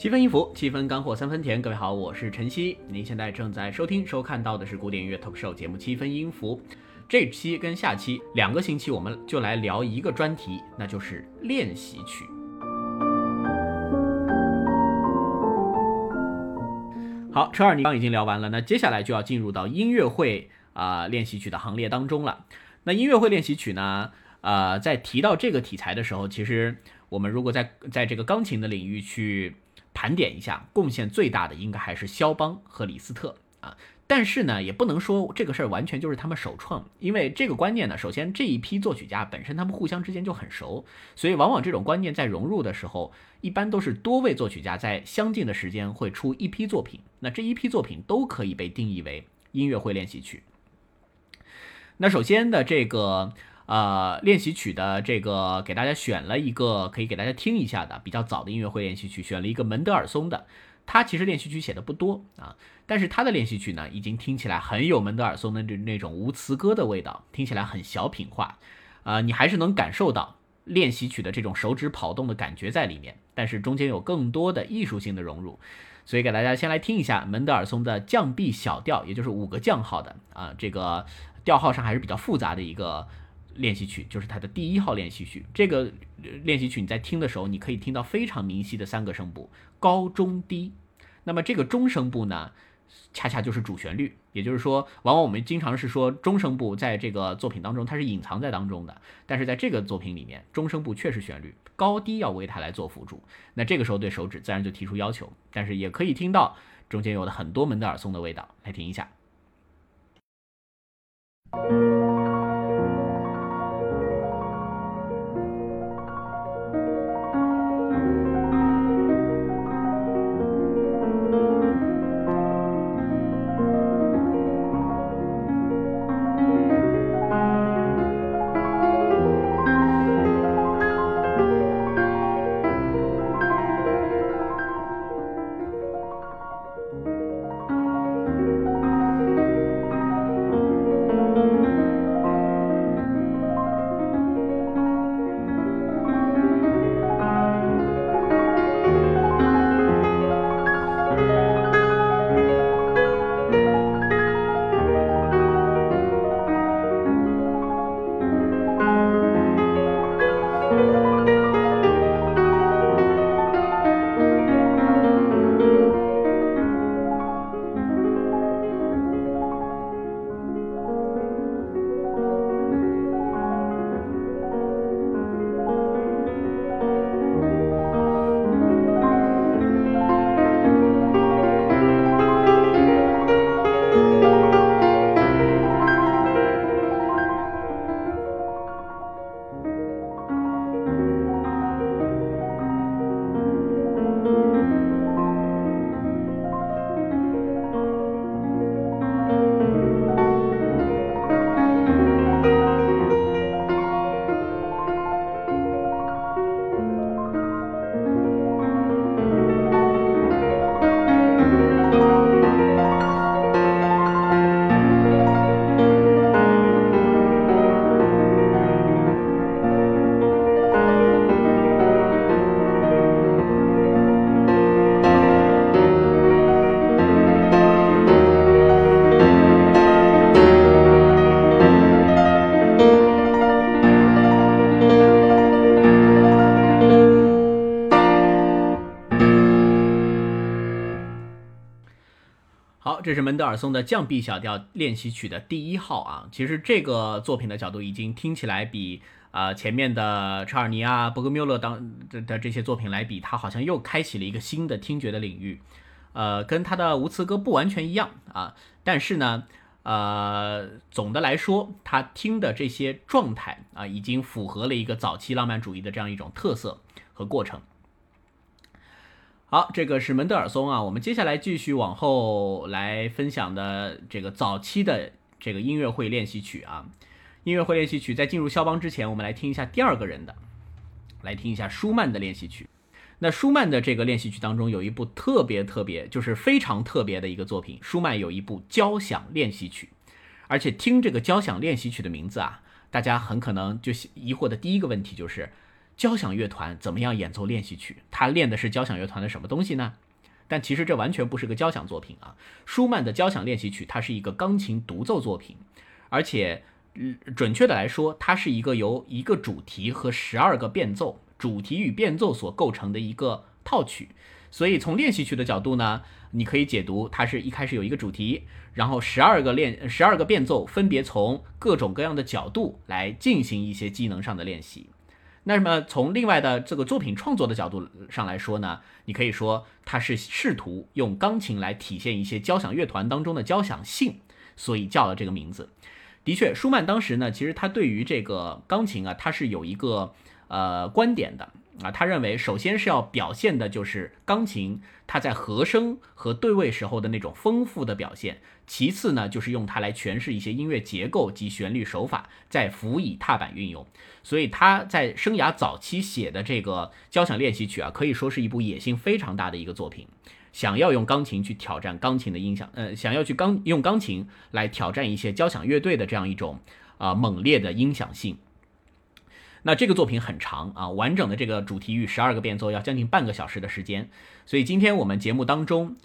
7分音符，7分干货，3分甜。各位好，我是晨曦，您现在正在收听收看到的是古典音乐 Talk Show 节目7分音符。这期跟下期2个星期我们就来聊一个专题，那就是练习曲。好，车二你刚已经聊完了，那接下来就要进入到音乐会练习曲的行列当中了。那音乐会练习曲呢，在提到这个题材的时候，其实我们如果在这个钢琴的领域去盘点一下，贡献最大的应该还是肖邦和李斯特啊，但是呢，也不能说这个事儿完全就是他们首创，因为这个观念呢，首先这一批作曲家本身他们互相之间就很熟，所以往往这种观念在融入的时候，一般都是多位作曲家在相近的时间会出一批作品，那这一批作品都可以被定义为音乐会练习曲。那首先的这个练习曲的这个给大家选了一个可以给大家听一下的比较早的音乐会练习曲，选了一个门德尔松的。他其实练习曲写的不多啊，但是他的练习曲呢，已经听起来很有门德尔松的那种无词歌的味道，听起来很小品化。你还是能感受到练习曲的这种手指跑动的感觉在里面，但是中间有更多的艺术性的融入。所以给大家先来听一下门德尔松的降 B 小调，也就是5个降号的啊，这个调号上还是比较复杂的一个练习曲，就是它的第1号练习曲。这个练习曲你在听的时候，你可以听到非常明晰的3个声部，高中低。那么这个中声部呢，恰恰就是主旋律，也就是说往往我们经常是说中声部在这个作品当中它是隐藏在当中的，但是在这个作品里面，中声部确实旋律，高低要为它来做辅助，那这个时候对手指自然就提出要求，但是也可以听到中间有的很多门德尔松的味道，来听一下。这是门德尔松的降 B 小调练习曲的第1号啊，其实这个作品的角度已经听起来比前面的查尔尼啊、伯格缪勒的这些作品来比，它好像又开启了一个新的听觉的领域，跟它的无词歌不完全一样啊，但是呢，总的来说，它听的这些状态啊，已经符合了一个早期浪漫主义的这样一种特色和过程。好，这个是门德尔松啊，我们接下来继续往后来分享的这个早期的这个音乐会练习曲啊。音乐会练习曲在进入肖邦之前，我们来听一下第2个人的，来听一下舒曼的练习曲。那舒曼的这个练习曲当中有一部特别就是非常特别的一个作品，舒曼有一部交响练习曲，而且听这个交响练习曲的名字啊，大家很可能就疑惑的第一个问题就是交响乐团怎么样演奏练习曲，他练的是交响乐团的什么东西呢？但其实这完全不是个交响作品啊。舒曼的交响练习曲它是一个钢琴独奏作品，而且准确的来说，它是一个由一个主题和12个变奏，主题与变奏所构成的一个套曲。所以从练习曲的角度呢，你可以解读它是一开始有一个主题，然后12个变奏分别从各种各样的角度来进行一些技能上的练习。那么从另外的这个作品创作的角度上来说呢，你可以说它是试图用钢琴来体现一些交响乐团当中的交响性，所以叫了这个名字。的确，舒曼当时呢，其实他对于这个钢琴啊，他是有一个观点的啊，他认为首先是要表现的就是钢琴它在和声和对位时候的那种丰富的表现，其次呢就是用它来诠释一些音乐结构及旋律手法，再辅以踏板运用。所以他在生涯早期写的这个交响练习曲啊，可以说是一部野心非常大的一个作品，想要用钢琴去挑战钢琴的音响，想要去用钢琴来挑战一些交响乐队的这样一种猛烈的音响性。那这个作品很长啊，完整的这个主题与12个变奏要将近半个小时的时间，所以今天我们节目当中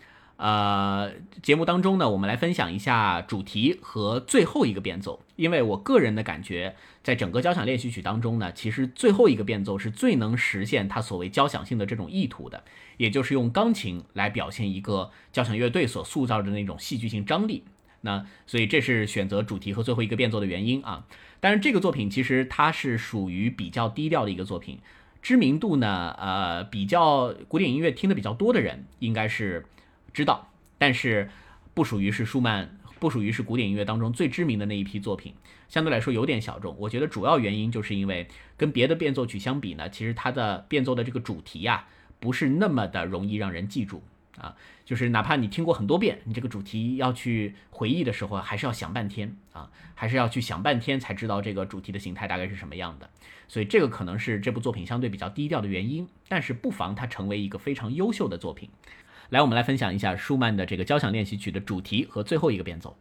呢，我们来分享一下主题和最后一个变奏，因为我个人的感觉，在整个交响练习曲当中呢，其实最后一个变奏是最能实现它所谓交响性的这种意图的，也就是用钢琴来表现一个交响乐队所塑造的那种戏剧性张力。那所以这是选择主题和最后一个变奏的原因啊。但是这个作品其实它是属于比较低调的一个作品，知名度呢，比较古典音乐听的比较多的人应该是知道，但是不属于是古典音乐当中最知名的那一批作品，相对来说有点小众。我觉得主要原因就是因为跟别的变奏曲相比呢，其实它的变奏的这个主题啊，不是那么的容易让人记住啊，就是哪怕你听过很多遍，你这个主题要去回忆的时候，还是要想半天啊，还是要去想半天才知道这个主题的形态大概是什么样的。所以这个可能是这部作品相对比较低调的原因，但是不妨它成为一个非常优秀的作品。来，我们来分享一下舒曼的这个交响练习曲的主题和最后一个变奏。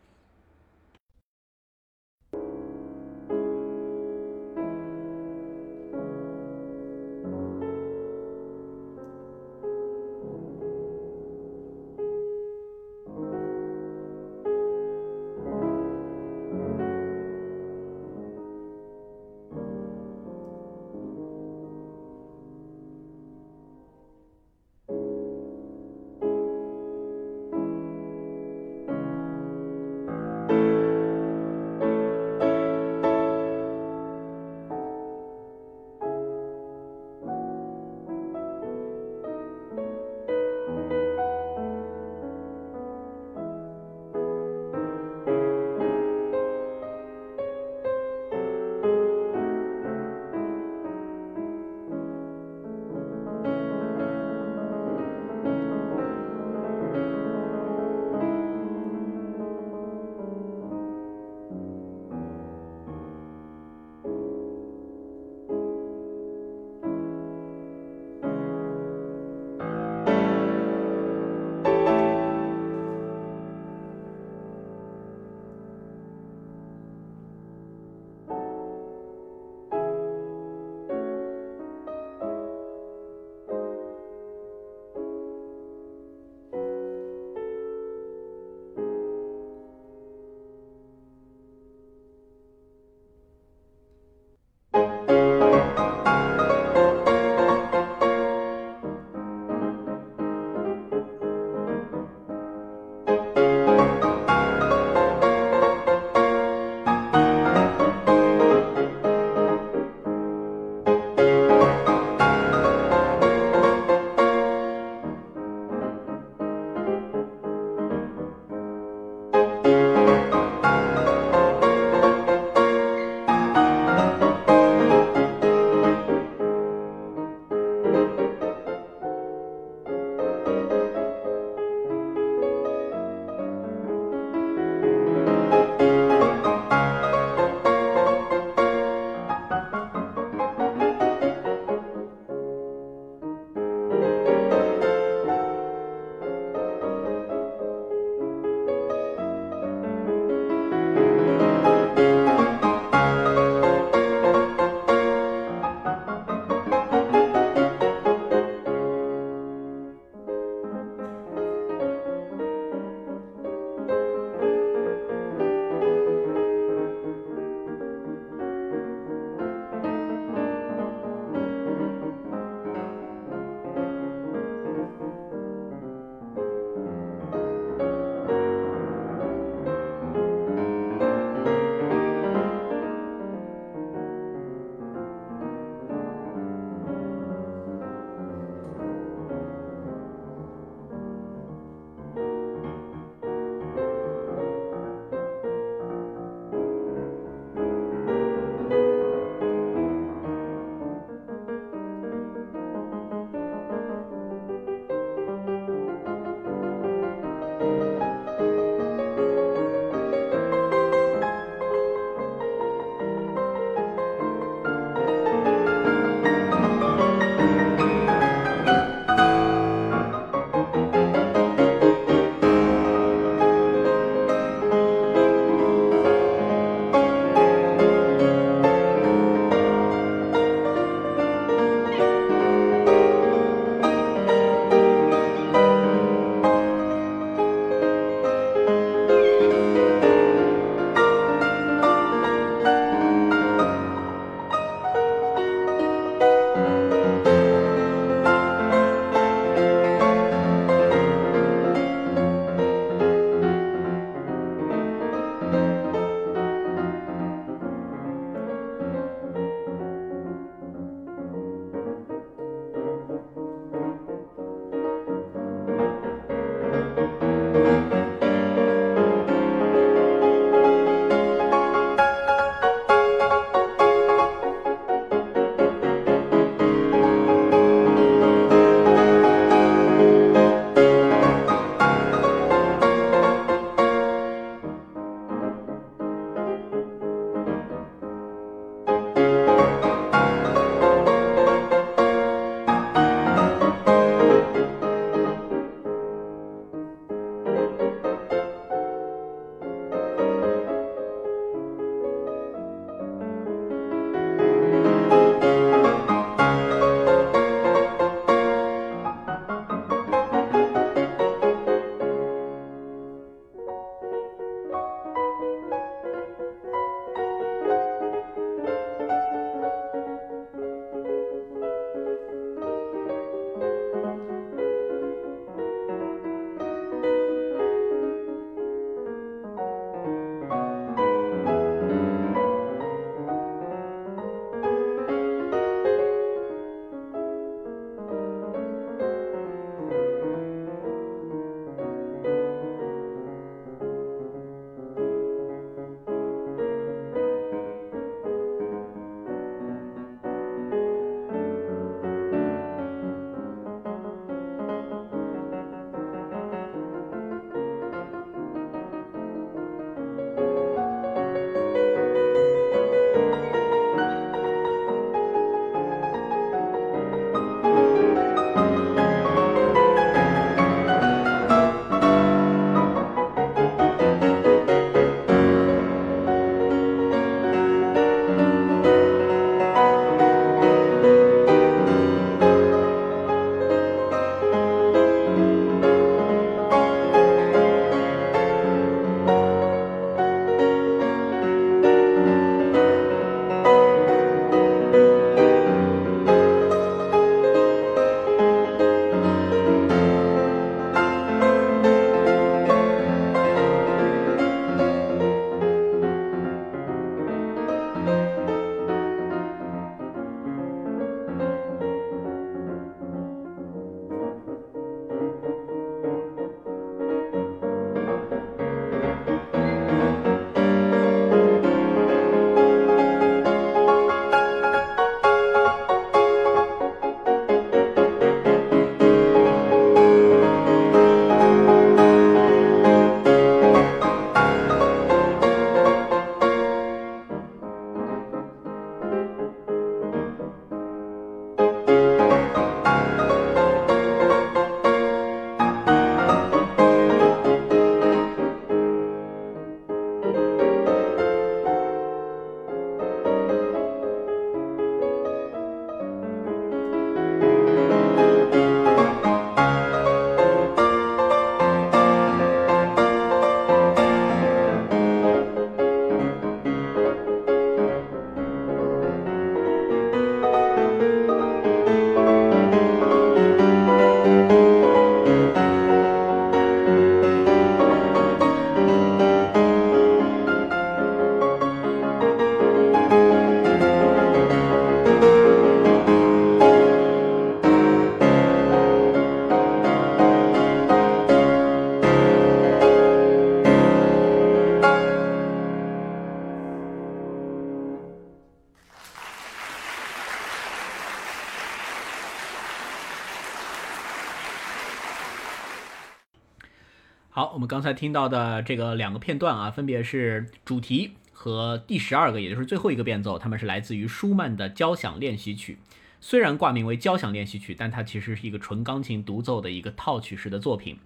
好，我们刚才听到的这个两个片段啊，分别是主题和第12个，也就是最后一个变奏，它们是来自于舒曼的交响练习曲。虽然挂名为交响练习曲，但它其实是一个纯钢琴独奏的一个套曲式的作品，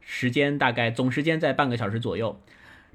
时间大概总时间在半个小时左右。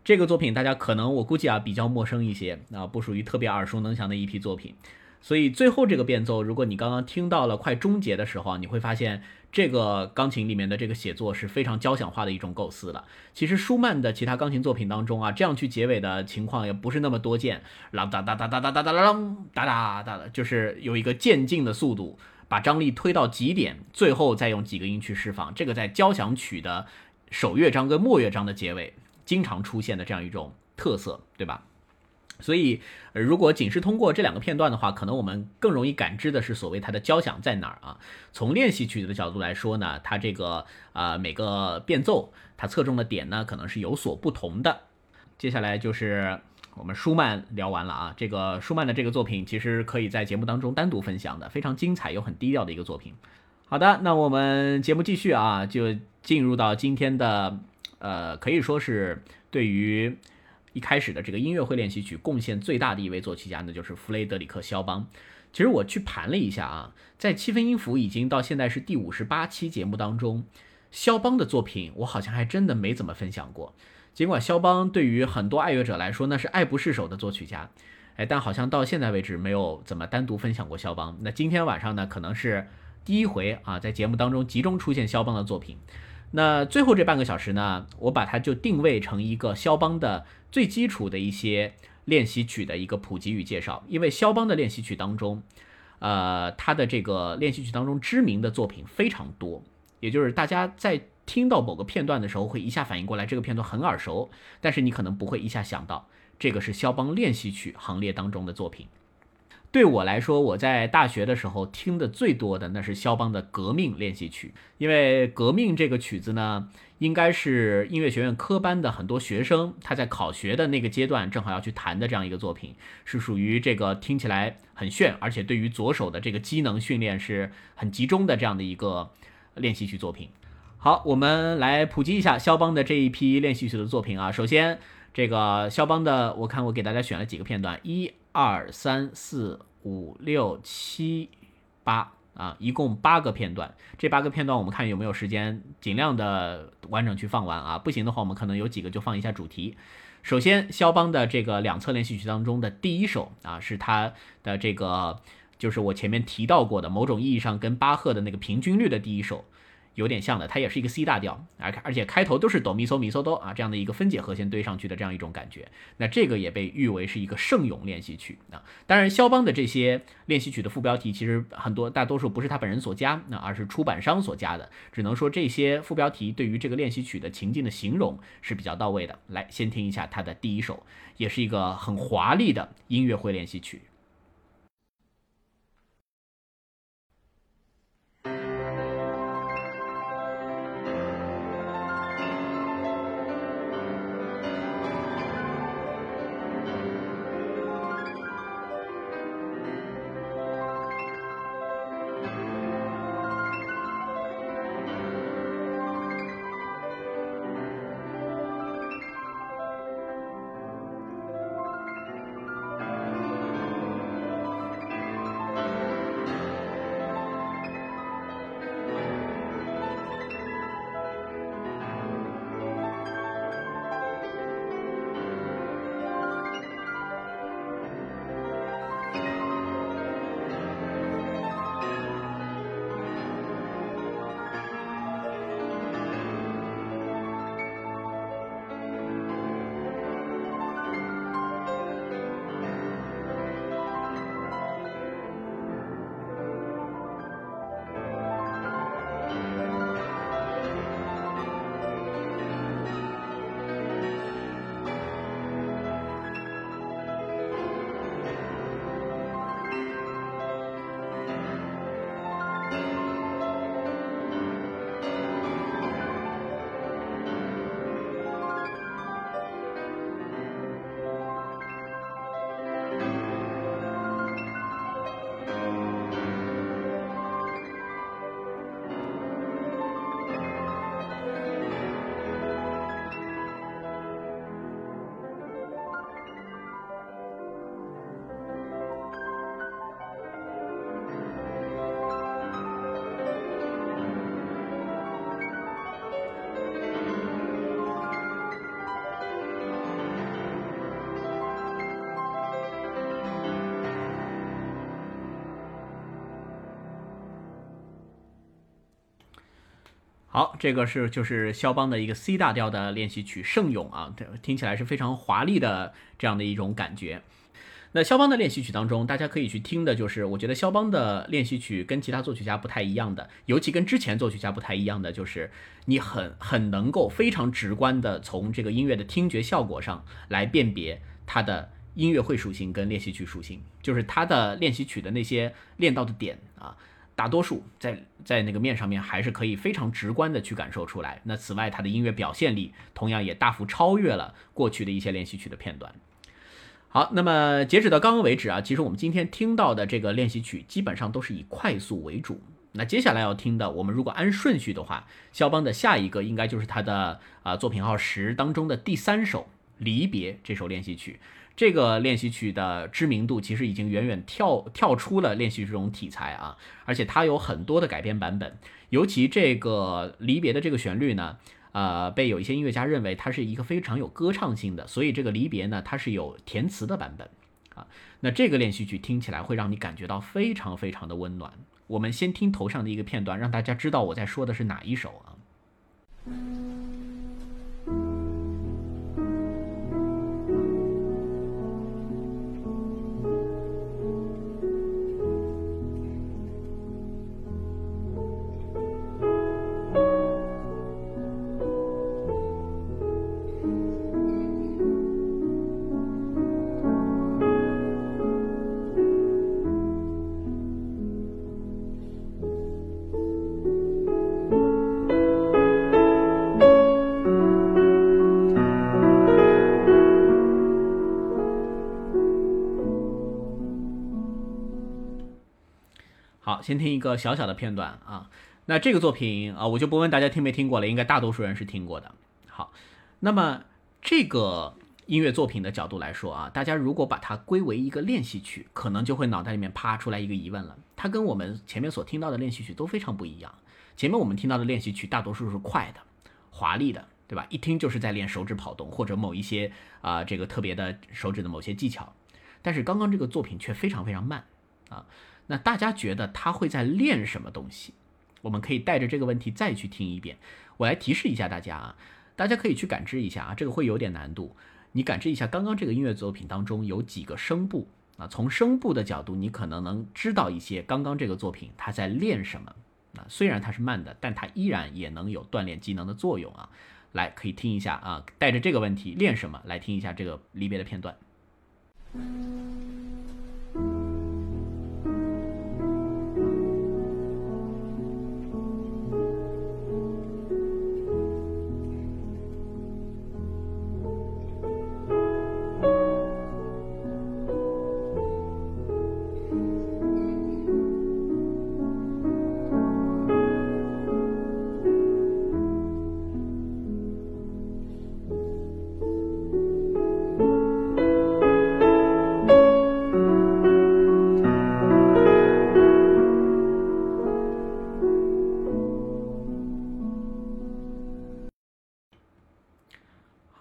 这个作品大家可能我估计啊比较陌生一些啊，不属于特别耳熟能详的一批作品。所以最后这个变奏，如果你刚刚听到了快终结的时候，你会发现这个钢琴里面的这个写作是非常交响化的一种构思了。其实舒曼的其他钢琴作品当中啊，这样去结尾的情况也不是那么多见。啦哒哒哒哒哒哒哒啦，哒哒哒，就是有一个渐进的速度，把张力推到极点，最后再用几个音去释放。这个在交响曲的首乐章跟末乐章的结尾经常出现的这样一种特色，对吧？所以如果仅是通过这两个片段的话，可能我们更容易感知的是所谓它的交响在哪儿啊。从练习曲的角度来说呢，它这个每个变奏它侧重的点呢可能是有所不同的。接下来就是我们舒曼聊完了啊，这个舒曼的这个作品其实可以在节目当中单独分享的，非常精彩又很低调的一个作品。好的，那我们节目继续啊，就进入到今天的可以说是对于一开始的这个音乐会练习曲贡献最大的一位作曲家呢，就是弗雷德里克·肖邦。其实我去盘了一下啊，在七分音符已经到现在是第58期节目当中，肖邦的作品我好像还真的没怎么分享过。尽管肖邦对于很多爱乐者来说那是爱不释手的作曲家，但好像到现在为止没有怎么单独分享过肖邦。那今天晚上呢，可能是第一回啊，在节目当中集中出现肖邦的作品。那最后这半个小时呢，我把它就定位成一个肖邦的最基础的一些练习曲的一个普及与介绍。因为肖邦的练习曲当中他的这个练习曲当中知名的作品非常多，也就是大家在听到某个片段的时候会一下反应过来这个片段很耳熟，但是你可能不会一下想到这个是肖邦练习曲行列当中的作品。对我来说，我在大学的时候听的最多的那是肖邦的革命练习曲。因为革命这个曲子呢，应该是音乐学院科班的很多学生他在考学的那个阶段正好要去弹的这样一个作品，是属于这个听起来很炫，而且对于左手的这个机能训练是很集中的这样的一个练习曲作品。好，我们来普及一下肖邦的这一批练习曲的作品啊。首先这个肖邦的，我看我给大家选了几个片段，1、2、3、4、5、6、7、8啊，一共8个片段。这8个片段我们看有没有时间尽量的完整去放完啊，不行的话我们可能有几个就放一下主题。首先肖邦的这个两册练习曲当中的第一首啊，是他的这个就是我前面提到过的某种意义上跟巴赫的那个平均律的第一首有点像的，它也是一个 C 大调，而且开头都是哆咪嗦咪嗦哆啊这样的一个分解和弦堆上去的这样一种感觉。那这个也被誉为是一个圣咏练习曲啊。当然，肖邦的这些练习曲的副标题其实很多大多数不是他本人所加，那而是出版商所加的。只能说这些副标题对于这个练习曲的情境的形容是比较到位的。来，先听一下他的第一首，也是一个很华丽的音乐会练习曲。好，这个是就是肖邦的一个 C 大调的练习曲《圣咏》啊，听起来是非常华丽的这样的一种感觉。那肖邦的练习曲当中，大家可以去听的就是，我觉得肖邦的练习曲跟其他作曲家不太一样的，尤其跟之前作曲家不太一样的，就是你很能够非常直观的从这个音乐的听觉效果上来辨别它的音乐会属性跟练习曲属性，就是它的练习曲的那些练到的点啊。大多数在那个面上面还是可以非常直观的去感受出来。那此外，他的音乐表现力同样也大幅超越了过去的一些练习曲的片段。好，那么截止到刚刚为止啊，其实我们今天听到的这个练习曲基本上都是以快速为主。那接下来要听的，我们如果按顺序的话，肖邦的下一个应该就是他的作品号10当中的第三首《离别》这首练习曲。这个练习曲的知名度其实已经远远跳出了练习曲这种题材啊，而且它有很多的改编版本，尤其这个离别的这个旋律呢，被有一些音乐家认为它是一个非常有歌唱性的，所以这个离别呢，它是有填词的版本啊。那这个练习曲听起来会让你感觉到非常非常的温暖。我们先听头上的一个片段，让大家知道我在说的是哪一首啊。先听一个小小的片段啊，那这个作品啊，我就不问大家听没听过了，应该大多数人是听过的。好，那么这个音乐作品的角度来说啊，大家如果把它归为一个练习曲，可能就会脑袋里面啪出来一个疑问了，它跟我们前面所听到的练习曲都非常不一样。前面我们听到的练习曲大多数是快的、华丽的，对吧？一听就是在练手指跑动或者某一些这个特别的手指的某些技巧，但是刚刚这个作品却非常非常慢啊。那大家觉得他会在练什么东西？我们可以带着这个问题再去听一遍。我来提示一下大家啊，大家可以去感知一下啊，这个会有点难度。你感知一下刚刚这个音乐作品当中有几个声部啊，从声部的角度，你可能能知道一些刚刚这个作品他在练什么啊。虽然它是慢的，但它依然也能有锻炼技能的作用啊。来，可以听一下啊，带着这个问题练什么来听一下这个离别的片段。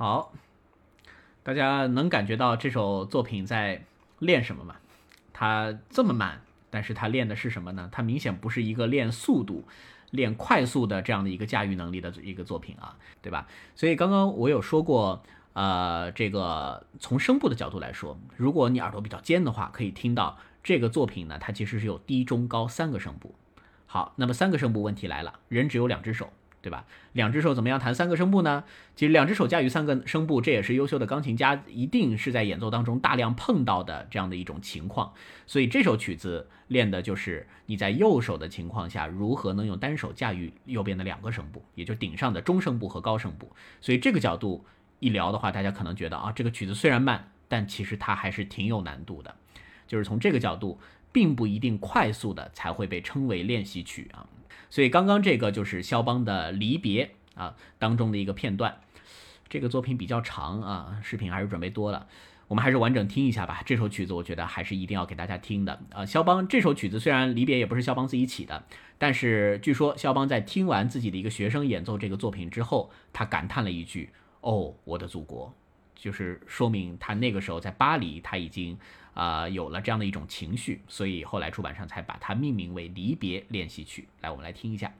好，大家能感觉到这首作品在练什么吗？它这么慢，但是它练的是什么呢？它明显不是一个练速度、练快速的这样的一个驾驭能力的一个作品啊，对吧？所以刚刚我有说过，这个从声部的角度来说，如果你耳朵比较尖的话，可以听到这个作品呢，它其实是有低、中、高三个声部。好，那么三个声部问题来了，人只有两只手。对吧？两只手怎么样弹三个声部呢？其实两只手驾驭三个声部，这也是优秀的钢琴家一定是在演奏当中大量碰到的这样的一种情况。所以这首曲子练的就是你在右手的情况下，如何能用单手驾驭右边的两个声部，也就是顶上的中声部和高声部。所以这个角度一聊的话，大家可能觉得啊，这个曲子虽然慢，但其实它还是挺有难度的。就是从这个角度，并不一定快速的才会被称为练习曲啊。所以刚刚这个就是肖邦的《离别》啊当中的一个片段。这个作品比较长啊，视频还是准备多了，我们还是完整听一下吧。这首曲子我觉得还是一定要给大家听的啊。肖邦这首曲子虽然《离别》也不是肖邦自己起的，但是据说肖邦在听完自己的一个学生演奏这个作品之后，他感叹了一句：“哦，我的祖国！”就是说明他那个时候在巴黎，他已经有了这样的一种情绪，所以后来出版上才把它命名为《离别练习曲》。来，我们来听一下。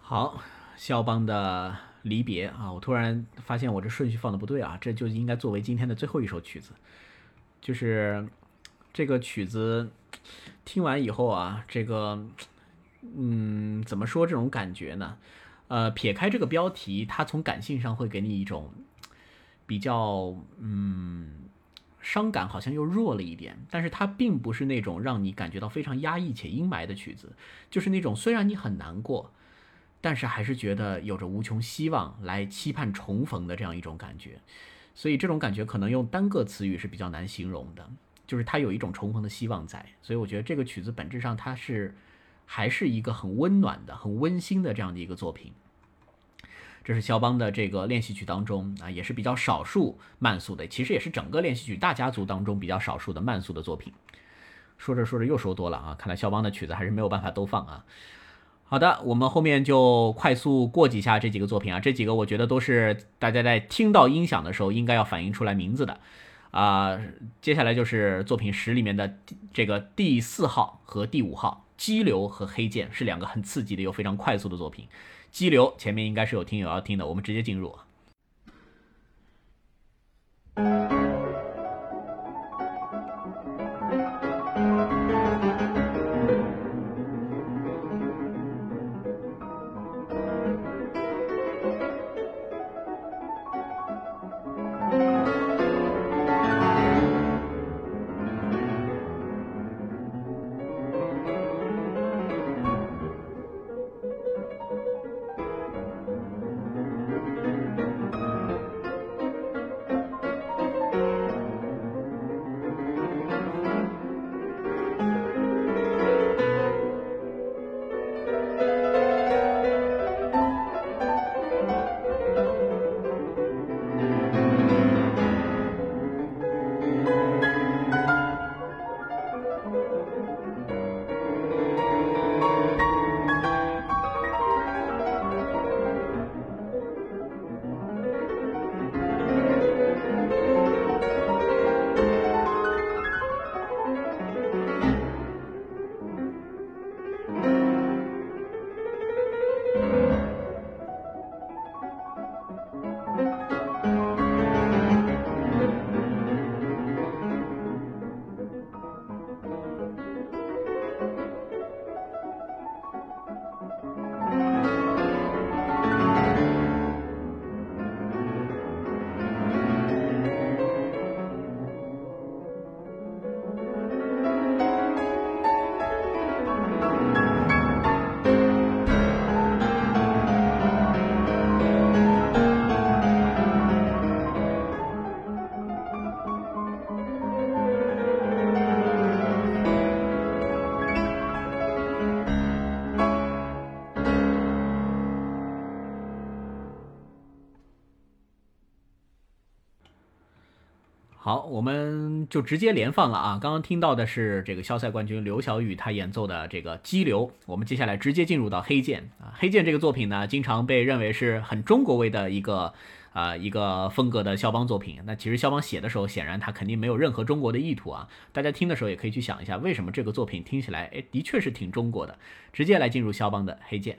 好，肖邦的离别啊！我突然发现我这顺序放的不对啊，这就应该作为今天的最后一首曲子。就是这个曲子听完以后啊，这个怎么说这种感觉呢？撇开这个标题，它从感性上会给你一种比较伤感，好像又弱了一点，但是它并不是那种让你感觉到非常压抑且阴霾的曲子，就是那种虽然你很难过，但是还是觉得有着无穷希望来期盼重逢的这样一种感觉。所以这种感觉可能用单个词语是比较难形容的，就是它有一种重逢的希望在。所以我觉得这个曲子本质上它是还是一个很温暖的、很温馨的这样的一个作品。这是肖邦的这个练习曲当中啊，也是比较少数慢速的，其实也是整个练习曲大家族当中比较少数的慢速的作品。说着说着又说多了啊，看来肖邦的曲子还是没有办法都放啊。好的，我们后面就快速过几下这几个作品啊，这几个我觉得都是大家在听到音响的时候应该要反映出来名字的接下来就是作品10里面的这个第4号和第5号，激流和黑剑是两个很刺激的又非常快速的作品。激流前面应该是有听友要听的，我们直接进入。好，我们就直接连放了啊！刚刚听到的是这个肖赛冠军刘晓宇他演奏的这个《激流》，我们接下来直接进入到《黑剑》啊。《黑剑》这个作品呢，经常被认为是很中国味的一个风格的肖邦作品。那其实肖邦写的时候，显然他肯定没有任何中国的意图啊。大家听的时候也可以去想一下，为什么这个作品听起来，的确是挺中国的。直接来进入肖邦的《黑剑》。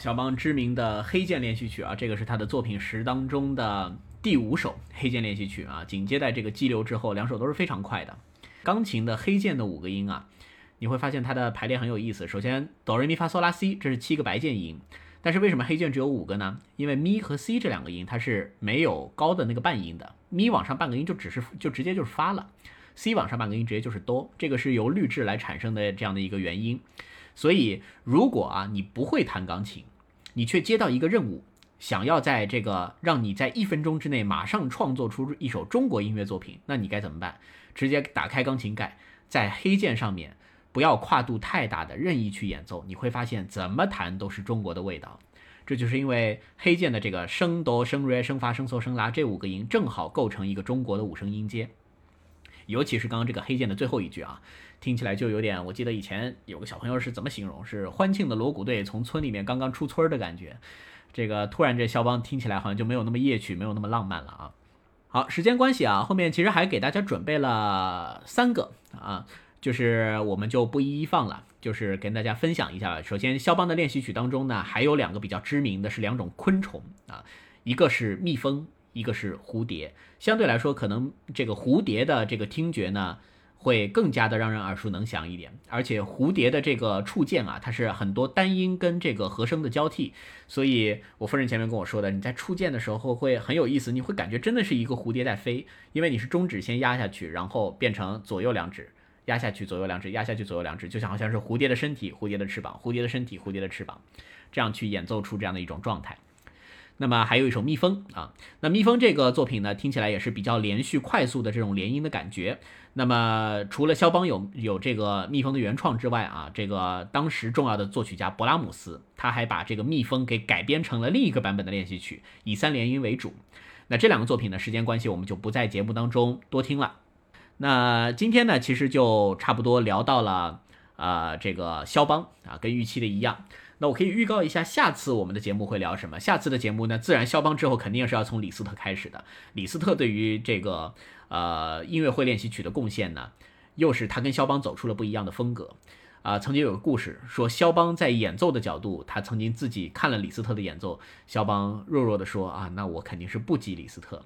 肖邦知名的黑剑练习曲啊，这个是他的作品10当中的第5首黑剑练习曲啊，紧接在这个激流之后，两首都是非常快的。钢琴的黑键的5个音啊，你会发现它的排列很有意思。首先哆瑞咪发嗦拉西，这是7个白键音，但是为什么黑键只有5个呢？因为咪和 C 这两个音它是没有高的那个半音的，咪往上半个音就直接就是发了， C 往上半个音直接就是哆，这个是由律制来产生的这样的一个原因。所以如果啊你不会弹钢琴，你却接到一个任务，想要在这个让你在1分钟之内马上创作出一首中国音乐作品，那你该怎么办？直接打开钢琴盖，在黑键上面不要跨度太大的任意去演奏，你会发现怎么弹都是中国的味道。这就是因为黑键的这个升哆升瑞升发升嗦升拉这5个音正好构成一个中国的5声音阶，尤其是刚刚这个黑键的最后一句啊，听起来就有点，我记得以前有个小朋友是怎么形容，是欢庆的锣鼓队从村里面刚刚出村的感觉。这个突然这肖邦听起来好像就没有那么夜曲，没有那么浪漫了啊。好，时间关系啊，后面其实还给大家准备了3个啊，就是我们就不一一放了，就是跟大家分享一下吧。首先肖邦的练习曲当中呢，还有2个比较知名的是2种昆虫啊，一个是蜜蜂，一个是蝴蝶。相对来说可能这个蝴蝶的这个听觉呢会更加的让人耳熟能详一点，而且蝴蝶的这个触键啊，它是很多单音跟这个和声的交替，所以我夫人前面跟我说的，你在触键的时候会很有意思，你会感觉真的是一个蝴蝶在飞，因为你是中指先压下去，然后变成左右两指压下去，左右两指压下去，左右两指，就像好像是蝴蝶的身体，蝴蝶的翅膀，蝴蝶的身体，蝴蝶的翅膀，这样去演奏出这样的一种状态。那么还有一首蜜蜂啊，那蜜蜂这个作品呢，听起来也是比较连续快速的这种连音的感觉。那么除了肖邦有这个蜜蜂的原创之外啊，这个当时重要的作曲家勃拉姆斯，他还把这个蜜蜂给改编成了另一个版本的练习曲，以3连音为主。那这2个作品呢，时间关系我们就不在节目当中多听了。那今天呢，其实就差不多聊到了这个肖邦啊，跟预期的一样。那我可以预告一下下次我们的节目会聊什么。下次的节目呢，自然肖邦之后肯定是要从李斯特开始的。李斯特对于这个音乐会练习曲的贡献呢，又是他跟肖邦走出了不一样的风格啊。曾经有个故事说，肖邦在演奏的角度，他曾经自己看了李斯特的演奏，肖邦弱弱的说啊，那我肯定是不及李斯特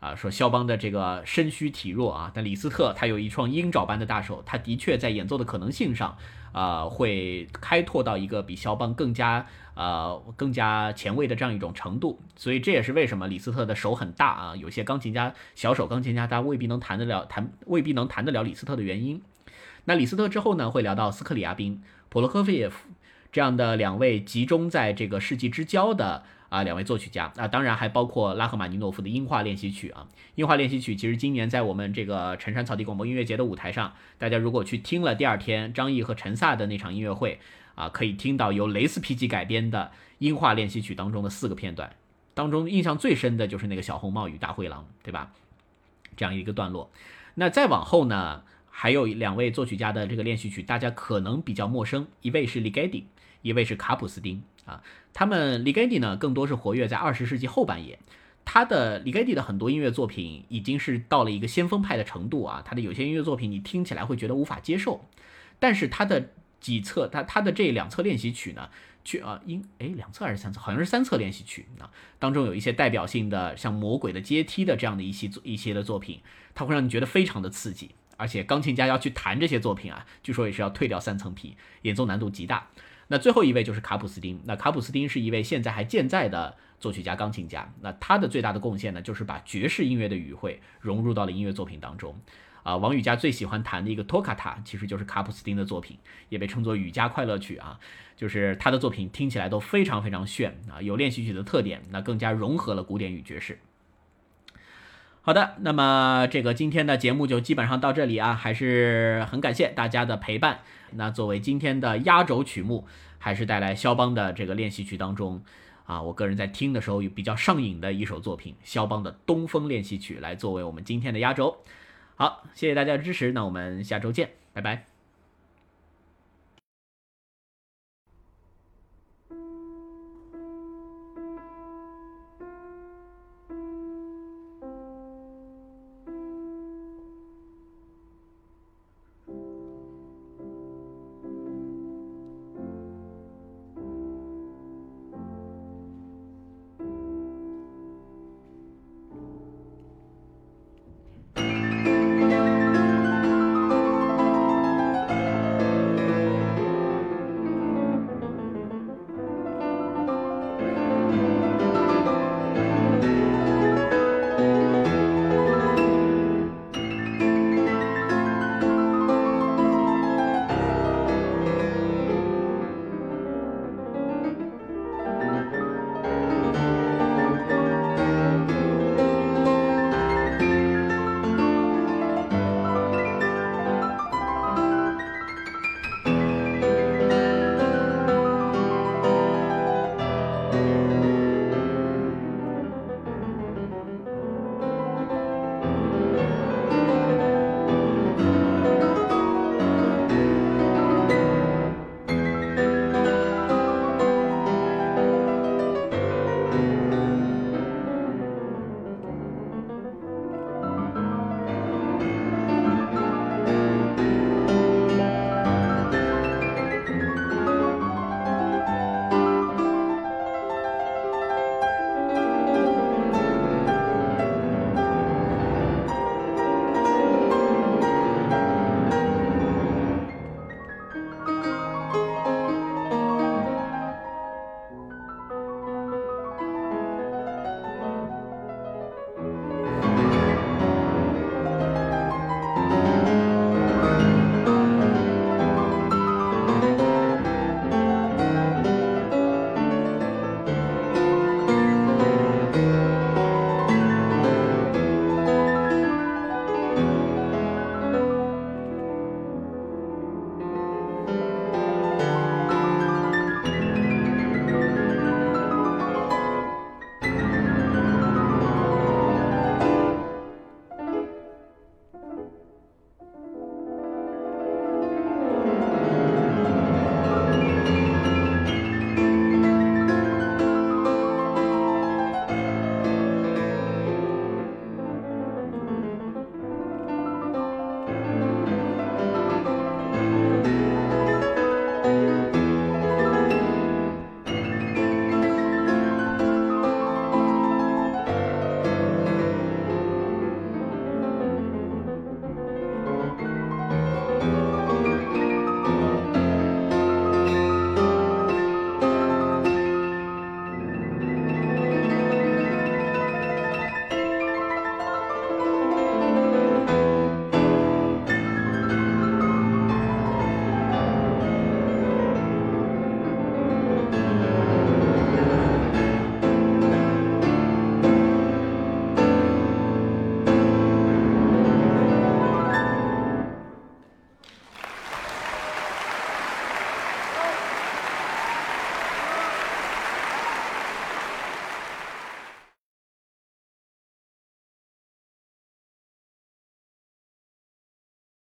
啊，说肖邦的这个身虚体弱啊，但李斯特他有一双鹰爪般的大手，他的确在演奏的可能性上会开拓到一个比肖邦更加前卫的这样一种程度。所以这也是为什么李斯特的手很大啊，有些小手钢琴家他未必能弹得了李斯特的原因。那李斯特之后呢，会聊到斯克里亚宾、普罗科菲耶夫、这样的两位集中在这个世纪之交的两位作曲家当然还包括拉赫玛尼诺夫的樱花练习曲樱花练习曲其实今年在我们这个辰山草地广播音乐节的舞台上，大家如果去听了第二天张毅和陈萨的那场音乐会可以听到由雷斯皮吉改编的樱花练习曲当中的4个片段，当中印象最深的就是那个小红帽与大灰狼，对吧？这样一个段落。那再往后呢，还有两位作曲家的这个练习曲大家可能比较陌生，一位是里盖蒂，一位是卡普斯丁他们里盖蒂呢更多是活跃在20世纪后半叶，他的里盖蒂的很多音乐作品已经是到了一个先锋派的程度他的有些音乐作品你听起来会觉得无法接受，但是他的几册他的这两册练习曲呢两册还是三册，好像是三册练习曲当中有一些代表性的像《魔鬼的阶梯》的这样的一些的作品，它会让你觉得非常的刺激，而且钢琴家要去弹这些作品据说也是要退掉3层皮，演奏难度极大。那最后一位就是卡普斯丁，那卡普斯丁是一位现在还健在的作曲家钢琴家，那他的最大的贡献呢就是把爵士音乐的语汇融入到了音乐作品当中王羽佳最喜欢弹的一个托卡塔其实就是卡普斯丁的作品，也被称作羽佳快乐曲就是他的作品听起来都非常非常炫有练习曲的特点，那更加融合了古典与爵士。好的，那么这个今天的节目就基本上到这里还是很感谢大家的陪伴。那作为今天的压轴曲目，还是带来肖邦的这个练习曲当中我个人在听的时候比较上瘾的一首作品，肖邦的东风练习曲，来作为我们今天的压轴。好，谢谢大家的支持，那我们下周见，拜拜。